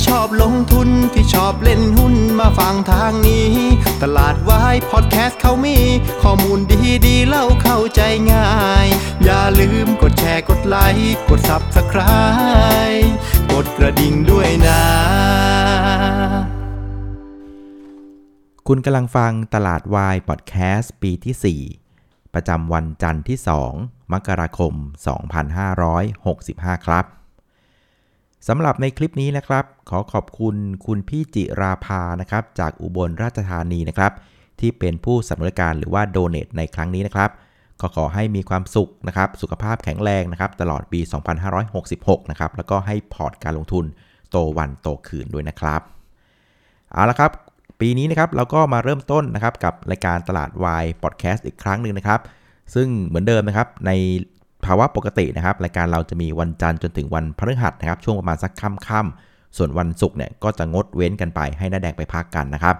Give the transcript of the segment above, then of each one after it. ที่ชอบลงทุนที่ชอบเล่นหุ้นมาฟังทางนี้ตลาดวายพอดแคสต์เขามีข้อมูลดีๆเล่าเข้าใจง่ายอย่าลืมกดแชร์กดไลค์กด Subscribe กดกระดิ่งด้วยนะคุณกำลังฟังตลาดวายพอดแคสต์ปีที่4ประจำวันจันทร์ที่2มกราคม2565ครับสำหรับในคลิปนี้นะครับขอขอบคุณคุณพี่จิราภานะครับจากอุบลราชธานีนะครับที่เป็นผู้สนับสนุนการหรือว่า Donate ในครั้งนี้นะครับก็ขอให้มีความสุขนะครับสุขภาพแข็งแรงนะครับตลอดปี2566นะครับแล้วก็ให้พอร์ตการลงทุนโตวันโตคืนด้วยนะครับเอาละครับปีนี้นะครับเราก็มาเริ่มต้นนะครับกับรายการตลาดวายพอดแคสต์อีกครั้งนึงนะครับซึ่งเหมือนเดิมนะครับในภาวะปกตินะครับรายการเราจะมีวันจันทร์จนถึงวันพฤหัสนะครับช่วงประมาณสักค่ำๆส่วนวันศุกร์เนี่ยก็จะงดเว้นกันไปให้น้าแดงไปพักกันนะครับ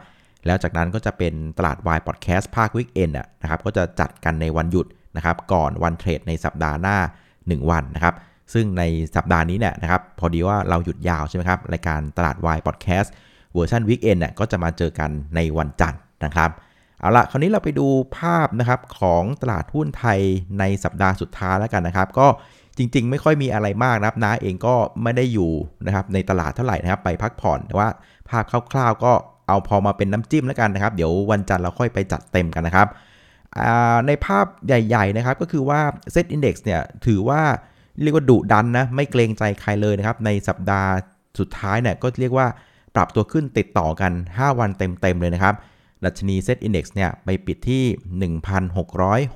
แล้วจากนั้นก็จะเป็นตลาดวายพอดแคสต์ภาควีคเอนด์นะครับก็จะจัดกันในวันหยุดนะครับก่อนวันเทรดในสัปดาห์หน้า1วันนะครับซึ่งในสัปดาห์นี้เนี่ยนะครับพอดีว่าเราหยุดยาวใช่ไหมครับรายการตลาดวายพอดแคสต์เวอร์ชันวีคเอนด์เนี่ยก็จะมาเจอกันในวันจันทร์นะครับเอาละคราวนี้เราไปดูภาพนะครับของตลาดหุ้นไทยในสัปดาห์สุดท้ายแล้วกันนะครับก็จริงๆไม่ค่อยมีอะไรมากนะครับน้าเองก็ไม่ได้อยู่นะครับในตลาดเท่าไหร่นะครับไปพักผ่อนแต่ว่าภาพคร่าวๆก็เอาพอมาเป็นน้ำจิ้มแล้วกันนะครับเดี๋ยววันจันทร์เราค่อยไปจัดเต็มกันนะครับในภาพใหญ่ๆนะครับก็คือว่า SET Index เนี่ยถือว่าเรียกว่าดุดันนะไม่เกรงใจใครเลยนะครับในสัปดาห์สุดท้ายเนี่ยก็เรียกว่าปรับตัวขึ้นติดต่อกัน5วันเต็มๆเลยนะครับดัชนี SET Index เนี่ยไปปิดที่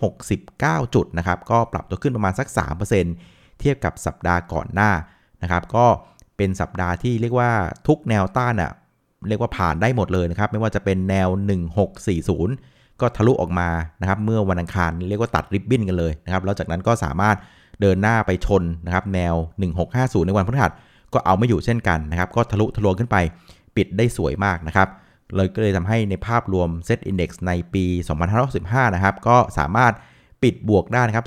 1,669 จุดนะครับก็ปรับตัวขึ้นประมาณสัก 3% เทียบกับสัปดาห์ก่อนหน้านะครับก็เป็นสัปดาห์ที่เรียกว่าทุกแนวต้านอ่ะเรียกว่าผ่านได้หมดเลยนะครับไม่ว่าจะเป็นแนว 1640 ก็ทะลุออกมานะครับเมื่อวันอังคารเรียกว่าตัดริบบิ้นกันเลยนะครับแล้วจากนั้นก็สามารถเดินหน้าไปชนนะครับแนว 1650 ในวันพฤหัสก็เอาไม่อยู่เช่นกันนะครับก็ทะลุทะลวงขึ้นไปปิดได้สวยมากนะครับเลยก็เลยทำให้ในภาพรวม SET Index ในปี2565นะครับก็สามารถปิดบวกได้นะครับ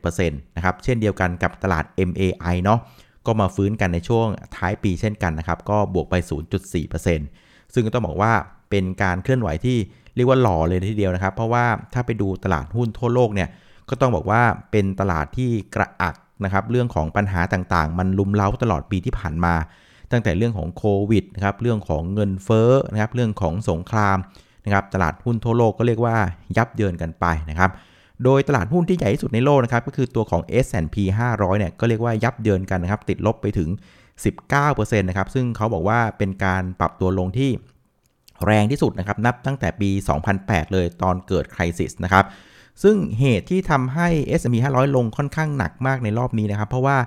0.7% นะครับเช่นเดียวกันกับตลาด MAI เนาะก็มาฟื้นกันในช่วงท้ายปีเช่นกันนะครับก็บวกไป 0.4% ซึ่งก็ต้องบอกว่าเป็นการเคลื่อนไหวที่เรียกว่าหล่อเลยทีเดียวนะครับเพราะว่าถ้าไปดูตลาดหุ้นทั่วโลกเนี่ยก็ต้องบอกว่าเป็นตลาดที่กระอักนะครับเรื่องของปัญหาต่างๆมันลุมเล้าตลอดปีที่ผ่านมาตั้งแต่เรื่องของโควิดนะครับเรื่องของเงินเฟ้อนะครับเรื่องของสงครามนะครับตลาดหุ้นทั่วโลกก็เรียกว่ายับเยินกันไปนะครับโดยตลาดหุ้นที่ใหญ่ที่สุดในโลกนะครับก็คือตัวของ S&P 500เนี่ยก็เรียกว่ายับเยินกันนะครับติดลบไปถึง 19% นะครับซึ่งเขาบอกว่าเป็นการปรับตัวลงที่แรงที่สุดนะครับนับตั้งแต่ปี2008เลยตอนเกิดไครซิสนะครับซึ่งเหตุที่ทำให้ S&P 500ลงค่อนข้างหนักมากในรอบนี้นะครับเพราะว่า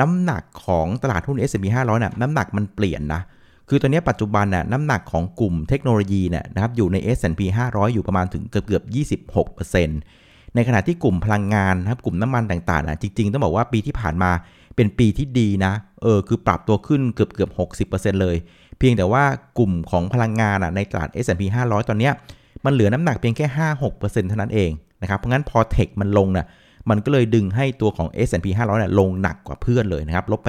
น้ำหนักของตลาดหุ้น S&P 500น่ะน้ำหนักมันเปลี่ยนนะคือตอนนี้ปัจจุบันน่ะน้ำหนักของกลุ่มเทคโนโลยีเนี่ยนะครับอยู่ใน S&P 500อยู่ประมาณถึงเกือบ 26% ในขณะที่กลุ่มพลังงานนะครับกลุ่มน้ำมันต่างๆน่ะจริงๆต้องบอกว่าปีที่ผ่านมาเป็นปีที่ดีนะคือปรับตัวขึ้นเกือบ 60% เลยเพียงแต่ว่ากลุ่มของพลังงานน่ะในตลาด S&P 500ตอนเนี้ยมันเหลือน้ำหนักเพียงแค่ 5-6% เท่านั้นเองนะครับเพราะงั้นพอเทคมันลงน่ะมันก็เลยดึงให้ตัวของ S&P 500เนี่ยลงหนักกว่าเพื่อนเลยนะครับลบไป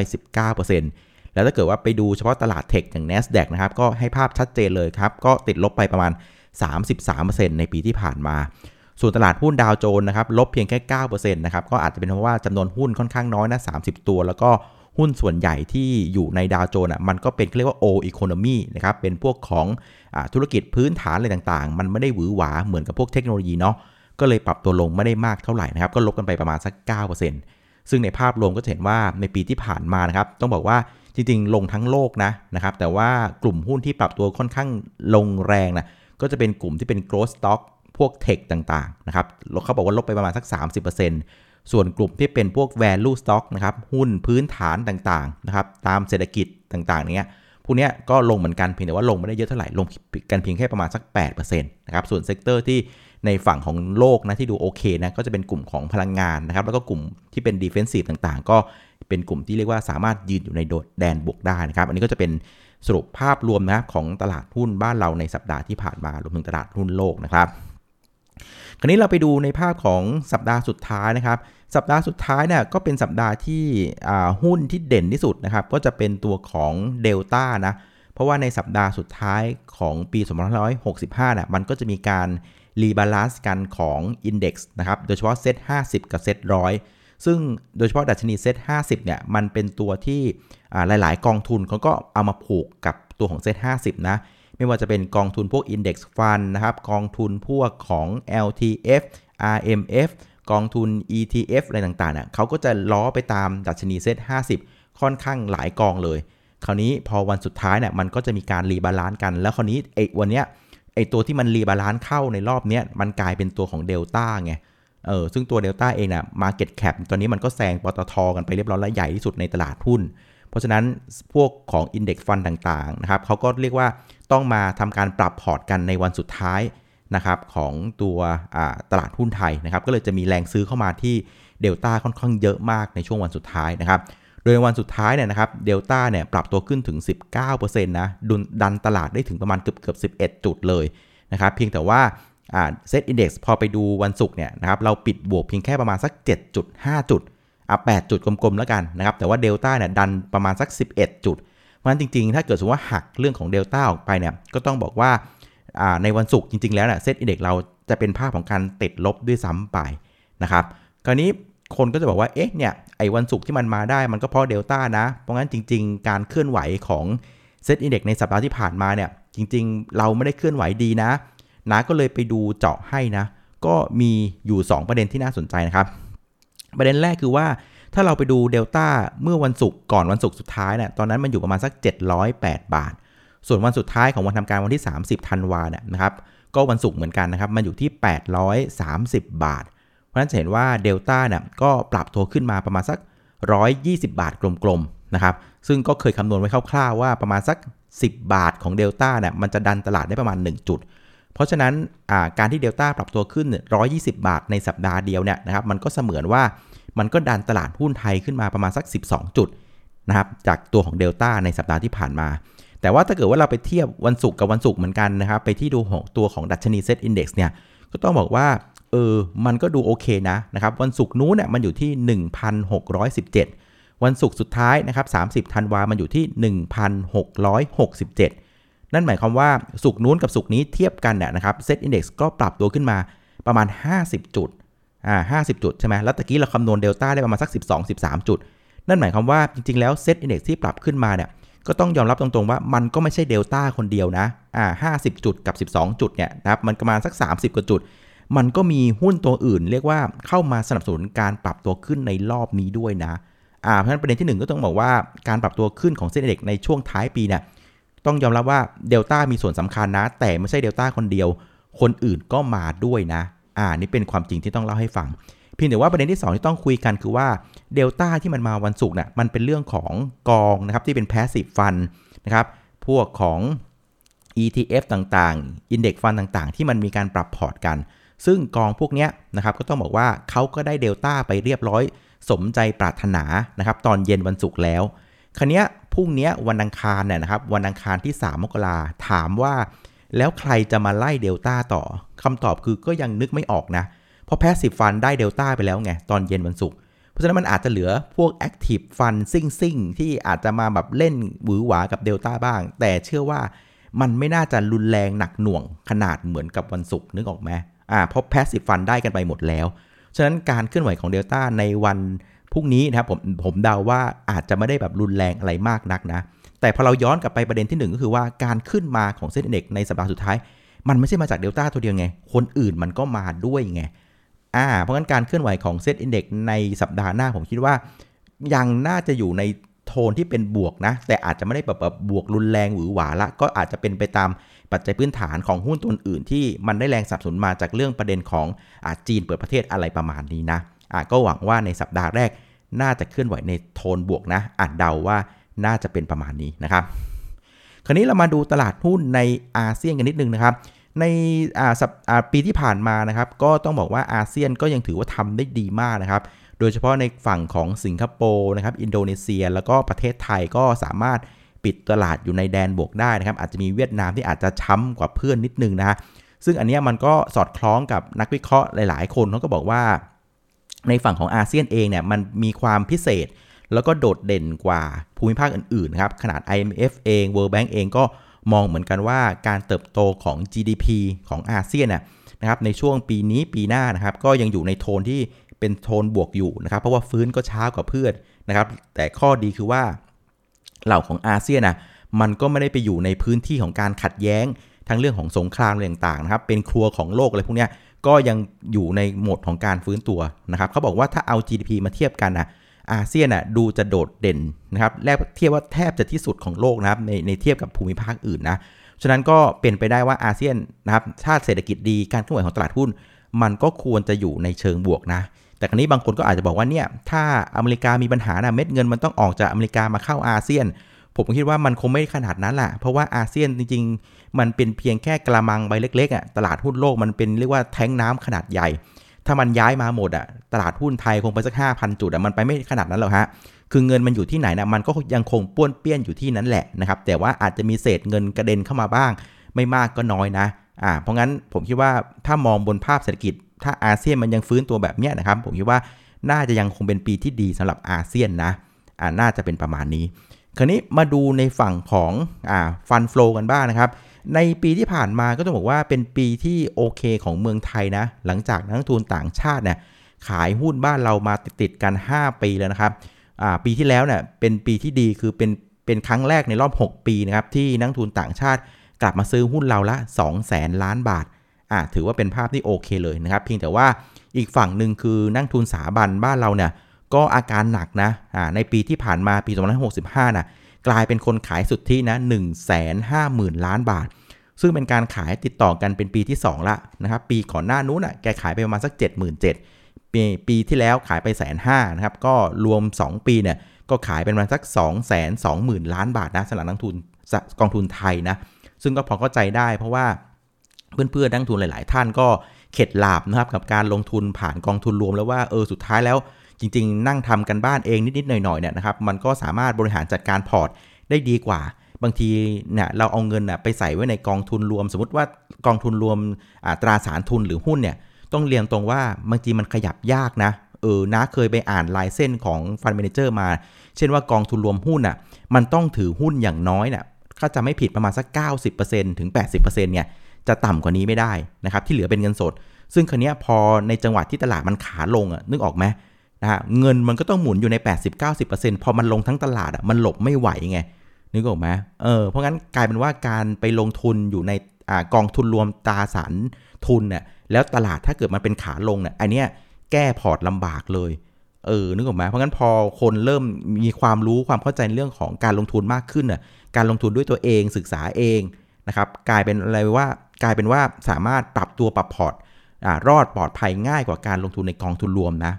19% แล้วถ้าเกิดว่าไปดูเฉพาะตลาดเทคอย่าง NASDAQ นะครับก็ให้ภาพชัดเจนเลยครับก็ติดลบไปประมาณ 33% ในปีที่ผ่านมาส่วนตลาดหุ้นดาวโจนส์นะครับลบเพียงแค่ 9% นะครับก็อาจจะเป็นเพราะว่าจำนวนหุ้นค่อนข้างน้อยนะ30ตัวแล้วก็หุ้นส่วนใหญ่ที่อยู่ในดาวโจนส์อ่ะมันก็เป็นเรียกว่า old economy นะครับเป็นพวกของธุรกิจพื้นฐานอะไรต่างๆมันไม่ได้หวือหวาเหมือนกับพวกเทคโนโลยีเนาะก็เลยปรับตัวลงไม่ได้มากเท่าไหร่นะครับก็ลบกันไปประมาณสัก 9% ซึ่งในภาพรวมก็จะเห็นว่าในปีที่ผ่านมานะครับต้องบอกว่าจริงๆลงทั้งโลกนะครับแต่ว่ากลุ่มหุ้นที่ปรับตัวค่อนข้างลงแรงนะก็จะเป็นกลุ่มที่เป็น growth stock พวก tech ต่างๆนะครับเขาบอกว่าลบไปประมาณสัก 30% ส่วนกลุ่มที่เป็นพวก value stock นะครับหุ้นพื้นฐานต่างๆนะครับตามเศรษฐกิจต่างๆเนี้ยพวกเนี้ยก็ลงเหมือนกันเพียงแต่ว่าลงไม่ได้เยอะเท่าไหร่ลงกันเพียงแค่ประมาณสัก 8% นะครับส่วนเซกเตอร์ที่ในฝั่งของโลกนะที่ดูโอเคนะก็จะเป็นกลุ่มของพลังงานนะครับแล้วก็กลุ่มที่เป็น defensive ต่างๆก็เป็นกลุ่มที่เรียกว่าสามารถยืนอยู่ในแดนบวกได้นะครับอันนี้ก็จะเป็นสรุปภาพรวมนะครับของตลาดหุ้นบ้านเราในสัปดาห์ที่ผ่านมารวมถึงตลาดหุ้นโลกนะครับ คราวนี้เราไปดูในภาพของสัปดาห์สุดท้ายนะครับสัปดาห์สุดท้ายเนี่ยก็เป็นสัปดาห์ที่หุ้นที่เด่นที่สุดนะครับก็จะเป็นตัวของ Delta นะเพราะว่าในสัปดาห์สุดท้ายของปี2565เนี่ยมันก็จะมีการรีบาลานซ์กันของ Index นะครับโดยเฉพาะ SET 50 กับ SET 100 ซึ่งโดยเฉพาะดัชนี SET 50เนี่ยมันเป็นตัวที่หลายๆกองทุนเขาก็เอามาผูกกับตัวของ SET 50นะไม่ว่าจะเป็นกองทุนพวก Index Fund นะครับกองทุนพวกของ LTF RMF กองทุน ETF อะไรต่างๆเนี่ยเขาก็จะล้อไปตามดัชนี SET 50ค่อนข้างหลายกองเลยคราวนี้พอวันสุดท้ายเนี่ยมันก็จะมีการรีบาลานซ์กันแล้วคราวนี้ไอ้วันเนี้ยไอ้ตัวที่มันรีบาลานซ์เข้าในรอบเนี้ยมันกลายเป็นตัวของ Delta ไงซึ่งตัว Delta เองน่ะ Market Cap ตอนนี้มันก็แซงปตท.กันไปเรียบร้อยและใหญ่ที่สุดในตลาดหุ้นเพราะฉะนั้นพวกของ Index Fund ต่างๆนะครับเขาก็เรียกว่าต้องมาทำการปรับพอร์ตกันในวันสุดท้ายนะครับของตัวตลาดหุ้นไทยนะครับก็เลยจะมีแรงซื้อเข้ามาที่ Delta ค่อนข้างเยอะมากในช่วงวันสุดท้ายนะครับโดยวันสุดท้ายเนี่ยนะครับ Delta เนี่ยปรับตัวขึ้นถึง 19% นะดันตลาดได้ถึงประมาณเกือบ11จุดเลยนะครับเพียงแต่ว่าSet Index พอไปดูวันศุกร์เนี่ยนะครับเราปิดบวกเพียงแค่ประมาณสัก 7.5 จุด8จุดกลมๆแล้วกันนะครับแต่ว่า Delta เนี่ยดันประมาณสัก11จุดเพราะฉะนั้นจริงๆถ้าเกิดสมมติว่าหักเรื่องของ Delta ออกไปเนี่ยก็ต้องบอกว่าในวันศุกร์จริงๆแล้วเนี่ยSet Index เราจะเป็นภาพของการติดลบด้วยซ้ำไปนะครับคราวนี้คนก็จะบอกว่าเอ๊ะเนี่ยไอ้วันศุกร์ที่มันมาได้มันก็เพราะ Delta นะเพราะงั้นจริงๆการเคลื่อนไหวของ SET Index ในสัปดาห์ที่ผ่านมาเนี่ยจริงๆเราไม่ได้เคลื่อนไหวดีนะก็เลยไปดูเจาะให้นะก็มีอยู่2ประเด็นที่น่าสนใจนะครับประเด็นแรกคือว่าถ้าเราไปดู Delta เมื่อวันศุกร์ก่อนวันศุกร์สุดท้ายเนี่ยตอนนั้นมันอยู่ประมาณสัก708บาทส่วนวันสุดท้ายของวันทำการวันที่30ธันวาเนี่ยนะครับก็วันศุกร์เหมือนกันนะครับมันอยู่ที่830บาทเพราะฉะนั้นจะเห็นว่า Delta เนี่ยก็ปรับตัวขึ้นมาประมาณสัก120บาทกลมๆนะครับซึ่งก็เคยคำนวณไว้คร่าวๆว่าประมาณสัก10บาทของ Delta เนี่ยมันจะดันตลาดได้ประมาณ1จุดเพราะฉะนั้นการที่ Delta ปรับตัวขึ้น120บาทในสัปดาห์เดียวเนี่ยนะครับมันก็เสมือนว่ามันก็ดันตลาดหุ้นไทยขึ้นมาประมาณสัก12จุดนะครับจากตัวของ Delta ในสัปดาห์ที่ผ่านมาแต่ว่าถ้าเกิดว่าเราไปเทียบวันศุกร์กับวันศุกร์เหมือนกันนะครับไปที่ดูของตัวของดัชนี SET Index เนี่ยก็ต้องบอกว่ามันก็ดูโอเคนะครับวันศุกร์นู้นเนี่ยมันอยู่ที่ 1,617 วันศุกร์สุดท้ายนะครับ30ธันวามันอยู่ที่ 1,667 นั่นหมายความว่าศุกร์นู้นกับศุกร์นี้เทียบกันเนี่ยนะครับ SET Index ก็ปรับตัวขึ้นมาประมาณ50จุด50จุดใช่ไหมแล้วตะกี้เราคำนวณ Delta ได้ประมาณสัก 12-13 จุดนั่นหมายความว่าจริงๆแล้ว SET Index ที่ปรับขึ้นมาเนี่ยก็ต้องยอมรับตรงๆว่ามันก็ไม่ใช่ Delta คนเดียวนะ50จุดกับ12จุดเนี่ยนะครับมันประมาณสัก30กว่าจุดมันก็มีหุ้นตัวอื่นเรียกว่าเข้ามาสนับสนุนการปรับตัวขึ้นในรอบนี้ด้วยนะเพราะฉะนั้นประเด็นที่1ก็ต้องบอกว่าการปรับตัวขึ้นของเซ็นเด็กในช่วงท้ายปีเนี่ยต้องยอมรับว่า Delta มีส่วนสำคัญนะแต่ไม่ใช่ Delta คนเดียวคนอื่นก็มาด้วยนะนี่เป็นความจริงที่ต้องเล่าให้ฟังเพียงแต่ว่าประเด็นที่2ที่ต้องคุยกันคือว่า Delta ที่มันมาวันศุกร์เนี่ยมันเป็นเรื่องของกองนะครับที่เป็น Passive Fund นะครับพวกของ ETF ต่างๆ Index Fund ต่างๆที่มันมีการปรับพอร์ตกันซึ่งกองพวกนี้นะครับก็ต้องบอกว่าเขาก็ได้ Delta ไปเรียบร้อยสมใจปรารถนานะครับตอนเย็นวันศุกร์แล้วคราวนี้พรุ่งนี้วันอังคารเนี่ยนะครับวันอังคารที่3มกราคมถามว่าแล้วใครจะมาไล่ Delta ต่อคำตอบคือก็ยังนึกไม่ออกนะเพราะ Passive Fund ได้ Delta ไปแล้วไงตอนเย็นวันศุกร์เพราะฉะนั้นมันอาจจะเหลือพวก Active Fund ซิ่งๆที่อาจจะมาแบบเล่นหวือหวากับ Delta บ้างแต่เชื่อว่ามันไม่น่าจะรุนแรงหนักหน่วงขนาดเหมือนกับวันศุกร์นึกออกไหมเพราะ Passive Fund ได้กันไปหมดแล้วฉะนั้นการเคลื่อนไหวของ Delta ในวันพรุ่งนี้นะครับผมเดาว่าอาจจะไม่ได้แบบรุนแรงอะไรมากนักนะแต่พอเราย้อนกลับไปประเด็นที่1ก็คือว่าการขึ้นมาของ SET Index ในสัปดาห์สุดท้ายมันไม่ใช่มาจาก Delta ตัวเดียวไงคนอื่นมันก็มาด้วยไงเพราะงั้นการเคลื่อนไหวของ SET Index ในสัปดาห์หน้าผมคิดว่ายังน่าจะอยู่ในโทนที่เป็นบวกนะแต่อาจจะไม่ได้แบบบวกรุนแรงหวือหวาละก็อาจจะเป็นไปตามปัจจัยพื้นฐานของหุ้นตัวอื่นที่มันได้แรงสนับสนุนมาจากเรื่องประเด็นของจีนเปิดประเทศอะไรประมาณนี้นะก็หวังว่าในสัปดาห์แรกน่าจะเคลื่อนไหวในโทนบวกนะอาจเดาว่าน่าจะเป็นประมาณนี้นะครับคราวนี้เรามาดูตลาดหุ้นในอาเซียนกันนิดนึงนะครับในปีที่ผ่านมานะครับก็ต้องบอกว่าอาเซียนก็ยังถือว่าทำได้ดีมากนะครับโดยเฉพาะในฝั่งของสิงคโปร์นะครับอินโดนีเซียแล้วก็ประเทศไทยก็สามารถปิดตลาดอยู่ในแดนบวกได้นะครับอาจจะมีเวียดนามที่อาจจะช้ำกว่าเพื่อนนิดนึงนะฮะ ซึ่งอันนี้มันก็สอดคล้องกับนักวิเคราะห์หลายๆคนเขาก็บอกว่าในฝั่งของอาเซียนเองเนี่ยมันมีความพิเศษแล้วก็โดดเด่นกว่าภูมิภาคอื่นๆครับขนาด IMF เอง World Bank เองก็มองเหมือนกันว่าการเติบโตของ GDP ของอาเซียนนะครับในช่วงปีนี้ปีหน้านะครับก็ยังอยู่ในโทนที่เป็นโทนบวกอยู่นะครับเพราะว่าฟื้นก็ช้ากว่าเพื่อนนะครับแต่ข้อดีคือว่าเหล่าของอาเซียนมันก็ไม่ได้ไปอยู่ในพื้นที่ของการขัดแย้งทั้งเรื่องของสงครามอะไรต่างๆนะครับเป็นครัวของโลกอะไรพวกนี้ก็ยังอยู่ในโหมดของการฟื้นตัวนะครับเขาบอกว่าถ้าเอา GDP มาเทียบกันอาเซียนดูจะโดดเด่นนะครับและเทียบว่าแทบจะที่สุดของโลกนะครับในเทียบกับภูมิภาคอื่นนะฉะนั้นก็เป็นไปได้ว่าอาเซียนนะครับถ้าเศรษฐกิจดีการเคลื่อนไหวของตลาดหุ้นมันก็ควรจะอยู่ในเชิงบวกนะแต่คราวนี้บางคนก็อาจจะบอกว่าเนี่ยถ้าอเมริกามีปัญหานะเม็ดเงินมันต้องออกจากอเมริกามาเข้าอาเซียนผมคิดว่ามันคงไม่ขนาดนั้นแหละเพราะว่าอาเซียนจริงๆมันเป็นเพียงแค่กระมังใบเล็กๆตลาดหุ้นโลกมันเป็นเรียกว่าแท้งน้ำขนาดใหญ่ถ้ามันย้ายมาหมดตลาดหุ้นไทยคงไปสัก 5,000 จุดมันไปไม่ขนาดนั้นหรอกฮะคือเงินมันอยู่ที่ไหนนะมันก็ยังคงป้วนเปี้ยนอยู่ที่นั้นแหละนะครับแต่ว่าอาจจะมีเศษเงินกระเด็นเข้ามาบ้างไม่มากก็น้อยนะเพราะงั้นผมคิดว่าถ้ามองบนภาพเศรษฐกิจถ้าอาเซียนมันยังฟื้นตัวแบบเนี้ยนะครับผมคิดว่าน่าจะยังคงเป็นปีที่ดีสำหรับอาเซียนนะน่าจะเป็นประมาณนี้คราวนี้มาดูในฝั่งของฟันโฟลกันบ้างนะครับในปีที่ผ่านมาก็ต้องบอกว่าเป็นปีที่โอเคของเมืองไทยนะหลังจากนักทุนต่างชาติเนี่ยขายหุ้นบ้านเรามาติดกัน5ปีแล้วนะครับปีที่แล้วเนี่ยเป็นปีที่ดีคือเป็นครั้งแรกในรอบ6ปีนะครับที่นักทุนต่างชาติกลับมาซื้อหุ้นเราละ 200,000 ล้านบาทถือว่าเป็นภาพที่โอเคเลยนะครับเพียงแต่ว่าอีกฝั่งนึงคือนักทุนสถาบันบ้านเราเนี่ยก็อาการหนักนะในปีที่ผ่านมาปี2565นะกลายเป็นคนขายสุทธินะ 150,000 ล้านบาทซึ่งเป็นการขายติดต่อกันเป็นปีที่2ละนะครับปีก่อนหน้านู้นแกขายไปประมาณสัก 77,000 ปีที่แล้วขายไป 150,000 นะครับก็รวม2ปีเนี่ยก็ขายเป็นประมาณสัก 220,000 ล้านบาทนะสำหรับนักทุนกองทุนไทยนะซึ่งก็พอเข้าใจได้เพราะว่าเพื่อนๆนักทุนหลายๆท่านก็เข็ดหลาบนะครับกับการลงทุนผ่านกองทุนรวมแล้วว่าสุดท้ายแล้วจริงๆนั่งทำกันบ้านเองนิดๆหน่อยๆเนี่ยนะครับมันก็สามารถบริหารจัดการพอร์ตได้ดีกว่าบางทีเนี่ยเราเอาเงินไปใส่ไว้ในกองทุนรวมสมมติว่ากองทุนรวมตราสารทุนหรือหุ้นเนี่ยต้องเรียนตรงว่าบางทีมันขยับยากนะนะเคยไปอ่านลายเส้นของฟันเมเนเจอร์มาเช่นว่ากองทุนรวมหุ้นน่ะมันต้องถือหุ้นอย่างน้อยน่ะถ้าจะไม่ผิดประมาณสัก 90% ถึง 80% เนี่ยจะต่ำกว่านี้ไม่ได้นะครับที่เหลือเป็นเงินสดซึ่งคราวนี้พอในจังหวะที่ตลาดมันขาลงนึกออกไหมนะเงินมันก็ต้องหมุนอยู่ใน 80-90% พอมันลงทั้งตลาดมันหลบไม่ไหวไงนึกออกไหมเพราะงั้นกลายเป็นว่าการไปลงทุนอยู่ในกองทุนรวมตราสารทุนเนี่ยแล้วตลาดถ้าเกิดมันเป็นขาลงเนี่ยอันเนี้ยแก้พอร์ตลำบากเลยนึกออกไหมเพราะงั้นพอคนเริ่มมีความรู้ความเข้าใจเรื่องของการลงทุนมากขึ้นน่ะการลงทุนด้วยตัวเองศึกษาเองนะครับกลายเป็นว่าสามารถปรับตัวปรับพอร์ตรอดปลอดภัยง่ายกว่าการลงทุนในกองทุนรวมนะ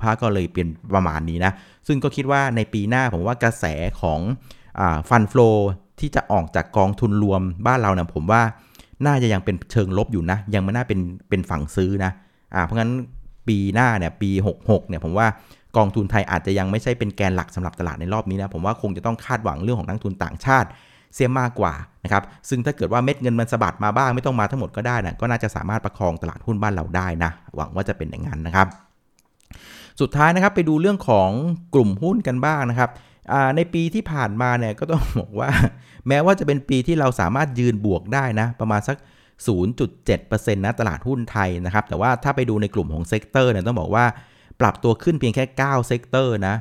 ภาพก็เลยเปลี่ยนประมาณนี้นะซึ่งก็คิดว่าในปีหน้าผมว่ากระแสของฟันโฟลที่จะออกจากกองทุนรวมบ้านเรานะผมว่าน่าจะยังเป็นเชิงลบอยู่นะยังไม่น่าเป็นฝั่งซื้อนะเพราะงั้นปีหน้าเนี่ยปี66เนี่ยผมว่ากองทุนไทยอาจจะยังไม่ใช่เป็นแกนหลักสำหรับตลาดในรอบนี้นะผมว่าคงจะต้องคาดหวังเรื่องของนักทุนต่างชาติเสียมากกว่านะครับซึ่งถ้าเกิดว่าเม็ดเงินมันสะบัดมาบ้างไม่ต้องมาทั้งหมดก็ได้นะก็น่าจะสามารถประคองตลาดหุ้นบ้านเราได้นะหวังว่าจะเป็นอย่างนั้นนะครับสุดท้ายนะครับไปดูเรื่องของกลุ่มหุ้นกันบ้างนะครับในปีที่ผ่านมาเนี่ยก็ต้องบอกว่าแม้ว่าจะเป็นปีที่เราสามารถยืนบวกได้นะประมาณสัก 0.7% นะตลาดหุ้นไทยนะครับแต่ว่าถ้าไปดูในกลุ่มของเซกเตอร์เนี่ยต้องบอกว่าปรับตัวขึ้นเพียงแค่9เซกเตอร์นะ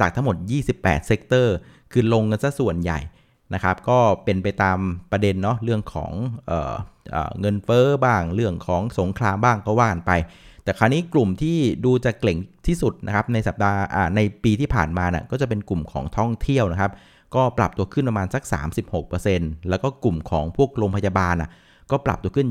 จากทั้งหมด28เซกเตอร์คือลงกันซะส่วนใหญ่นะครับก็เป็นไปตามประเด็นเนาะเรื่องของเงินเฟ้อบ้างเรื่องของสงครามบ้างก็ว่ากันไปแต่คราวนี้กลุ่มที่ดูจะเกร่งที่สุดนะครับในสัปดาห์ในปีที่ผ่านมาน่ะก็จะเป็นกลุ่มของท่องเที่ยวนะครับก็ปรับตัวขึ้นประมาณสัก 36% แล้วก็กลุ่มของพวกโรงพยาบาลน่ะก็ปรับตัวขึ้น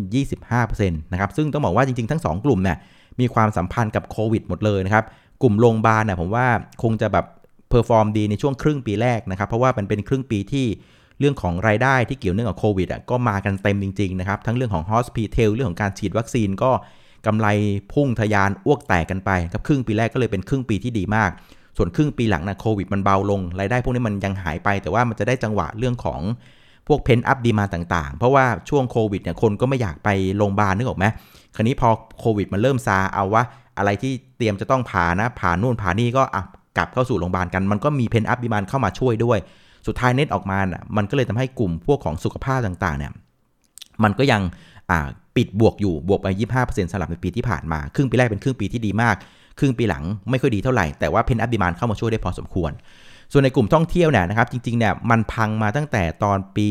25% นะครับซึ่งต้องบอกว่าจริงๆทั้ง2กลุ่มเนี่ยมีความสัมพันธ์กับโควิดหมดเลยนะครับกลุ่มโรงพยาบาลน่ะผมว่าคงจะแบบเพอร์ฟอร์มดีในช่วงครึ่งปีแรกนะครับเพราะว่ามันเป็นครึ่งปีที่เรื่องของรายได้ที่เกี่ยวเนื่องกับโควิดก็มากันเต็มจริงๆนะครับทั้งเรื่องของฮอสพิทอลเรื่องของการฉีดวัคซีนก็กำไรพุ่งทะยานอ้วกแตกกันไปครับครึ่งปีแรกก็เลยเป็นครึ่งปีที่ดีมากส่วนครึ่งปีหลังนะโควิดมันเบาลงรายได้พวกนี้มันยังหายไปแต่ว่ามันจะได้จังหวะเรื่องของ พวกเพนท์อัพดีมานด์ต่างๆเพราะว่าช่วงโควิดเนี่ยคนก็ไม่อยากไปโรงพยาบาลนึกออกไหมคราวนี้พอโควิดมันเริ่มซาเอาว่าอะไรที่เตรียมจะต้องผ่านะผ่านู่นผ่านี่ก็กลับเข้าสู่โรงพยาบาลกันมันก็มีเพนท์อัพดีมานด์เข้ามาช่วยด้วยสุดท้ายเน็ตออกมาน่ะมันก็เลยทำให้กลุ่มพวกของสุขภาพต่างๆเนี่ยมันก็ยังปิดบวกอยู่บวกไป 25% สำหรับในปีที่ผ่านมาครึ่งปีแรกเป็นครึ่งปีที่ดีมากครึ่งปีหลังไม่ค่อยดีเท่าไหร่แต่ว่าเพนท์อัพดีมานด์เข้ามาช่วยได้พอสมควรส่วนในกลุ่มท่องเที่ยวเนี่ยนะครับจริงๆเนี่ยมันพังมาตั้งแต่ตอนปี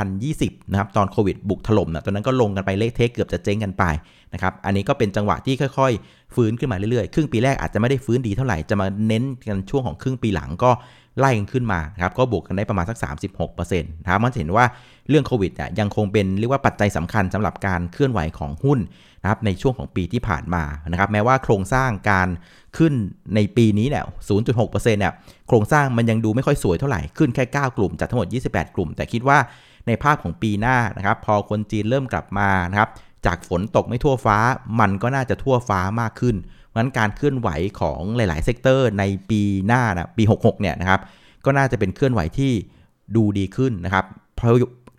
2020นะครับตอนโควิดบุกถล่มนะตอนนั้นก็ลงกันไปเละเทะเกือบจะเจ๊งกันไปนะครับอันนี้ก็เป็นจังหวะที่ค่อยๆฟื้นขึ้นมาเรื่อยๆครึ่งปีแรกอาจจะไม่ได้ฟื้นดีเท่าไหร่จะมาเน้นกันช่วงของครึ่งปีหลังก็ไล่กันขึ้นมาครับก็บวกกันได้ประมาณสัก 36% นะครับมันเห็นว่าเรื่องโควิดเนี่ยยังคงเป็นเรียกว่าปัจจัยสำคัญสำหรับการเคลื่อนไหวของหุ้นนะครับในช่วงของปีที่ผ่านมานะครับแม้ว่าโครงสร้างการขึ้นในปีนี้เนี่ย 0.6% เนี่ยโครงสร้างมันยังดูไม่ค่อยสวยเท่าไหร่ขึ้นแค่9กลุ่มจากทั้งหมด28กลุ่มแต่คิดว่าในภาพของปีหน้านะครับพอคนจีนเริ่มกลับมานะครับจากฝนตกไม่ทั่วฟ้ามันก็น่าจะทั่วฟ้ามากขึ้นงั้นการเคลื่อนไหวของหลายๆเซกเตอร์ในปีหน้านะปี66เนี่ยนะครับก็น่าจะเป็นเคลื่อนไหวที่ดูดีขึ้นนะครับ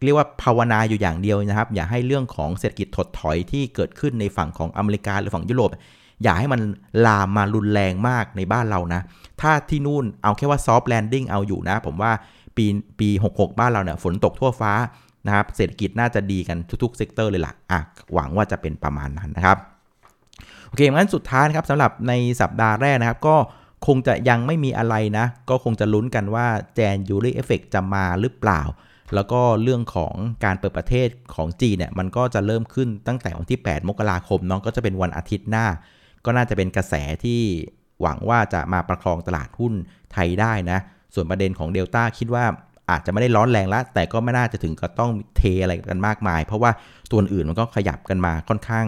เรียกว่าภาวนาอยู่อย่างเดียวนะครับอย่าให้เรื่องของเศรษฐกิจถดถอยที่เกิดขึ้นในฝั่งของอเมริกาหรือฝั่งยุโรปอย่าให้มันลามมารุนแรงมากในบ้านเรานะถ้าที่นู่นเอาแค่ว่าซอฟต์แลนดิ้งเอาอยู่นะผมว่าปี66บ้านเราเนี่ยฝนตกทั่วฟ้านะครับเศรษฐกิจน่าจะดีกันทุกๆเซกเตอร์เลยล่ะหวังว่าจะเป็นประมาณนั้นนะครับโอเคงั้นสุดท้ายนะครับสำหรับในสัปดาห์แรกนะครับก็คงจะยังไม่มีอะไรนะก็คงจะลุ้นกันว่าJanuary Effect จะมาหรือเปล่าแล้วก็เรื่องของการเปิดประเทศของจีนเนี่ยมันก็จะเริ่มขึ้นตั้งแต่วันที่8มกราคมน้องก็จะเป็นวันอาทิตย์หน้าก็น่าจะเป็นกระแสที่หวังว่าจะมาประคองตลาดหุ้นไทยได้นะส่วนประเด็นของ Delta คิดว่าอาจจะไม่ได้ร้อนแรงแล้วแต่ก็ไม่น่าจะถึงกับต้องเทอะไรกันมากมายเพราะว่าตัวอื่นมันก็ขยับกันมาค่อนข้าง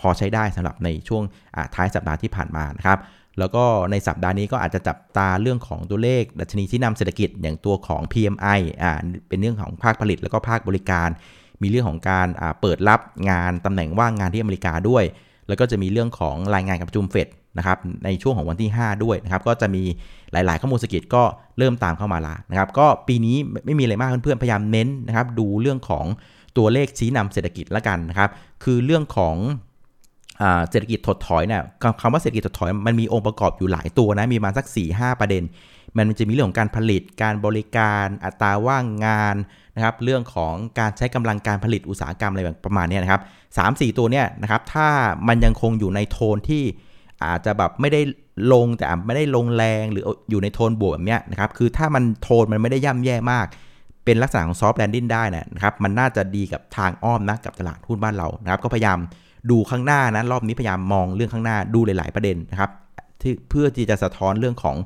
พอใช้ได้สำหรับในช่วงท้ายสัปดาห์ที่ผ่านมานะครับแล้วก็ในสัปดาห์นี้ก็อาจจะจับตาเรื่องของตัวเลขดัชนีที่นำเศรษฐกิจอย่างตัวของ PMI เป็นเรื่องของภาคผลิตแล้วก็ภาคบริการมีเรื่องของการเปิดรับงานตำแหน่งว่างงานที่อเมริกาด้วยแล้วก็จะมีเรื่องของรายงานการประชุมเฟดนะครับในช่วงของวันที่5ด้วยนะครับก็จะมีหลายๆข้อมูลเศรษฐกิจก็เริ่มตามเข้ามาละนะครับก็ปีนี้ไม่มีอะไรมากเพื่อนๆพยายามเน้นนะครับดูเรื่องของตัวเลขชี้นำเศรษฐกิจละกันนะครับคือเรื่องของเศรษฐกิจถดถอยเนี่ยคำว่าเศรษฐกิจถดถอยมันมีองค์ประกอบอยู่หลายตัวนะมีมาสัก 4-5 ประเด็นมันจะมีเรื่องของการผลิตการบริการอัตราว่างงานนะครับเรื่องของการใช้กำลังการผลิตอุตสาหกรรมอะไรแบบประมาณนี้นะครับ 3-4 ตัวเนี่ยนะครับถ้ามันยังคงอยู่ในโทนที่อาจจะแบบไม่ได้ลงแต่ไม่ได้ลงแรงหรืออยู่ในโทนบวกแบบเนี้ยนะครับคือถ้ามันโทนมันไม่ได้ย่ำแย่มากเป็นลักษณะของซอฟต์แลนดิ้งได้นะครับมันน่าจะดีกับทางอ้อมนะกับตลาดหุ้นบ้านเรานะครับก็พยายามดูข้างหน้านะรอบนี้พยายามมองเรื่องข้างหน้าดูหลายๆประเด็นนะครับเพื่อที่จะสะท้อนเรื่องของ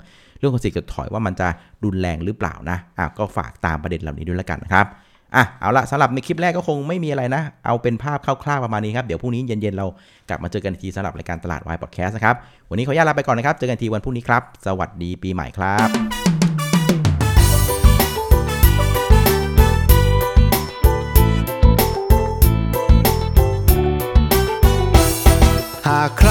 เศรษฐกิจถอยว่ามันจะรุนแรงหรือเปล่านะก็ฝากตามประเด็นเหล่านี้ด้วยละกันนะครับเอาละสำหรับในคลิปแรกก็คงไม่มีอะไรนะเอาเป็นภาพคร่าวๆประมาณนี้ครับเดี๋ยวพรุ่งนี้เย็นๆเรากลับมาเจอกันอีกทีสำหรับรายการตลาดวายพอดแคสต์นะครับวันนี้ขออนุญาตลาไปก่อนนะครับเจอกันทีวันพรุ่งนี้ครับสวัสดีปีใหม่ครับหากใคร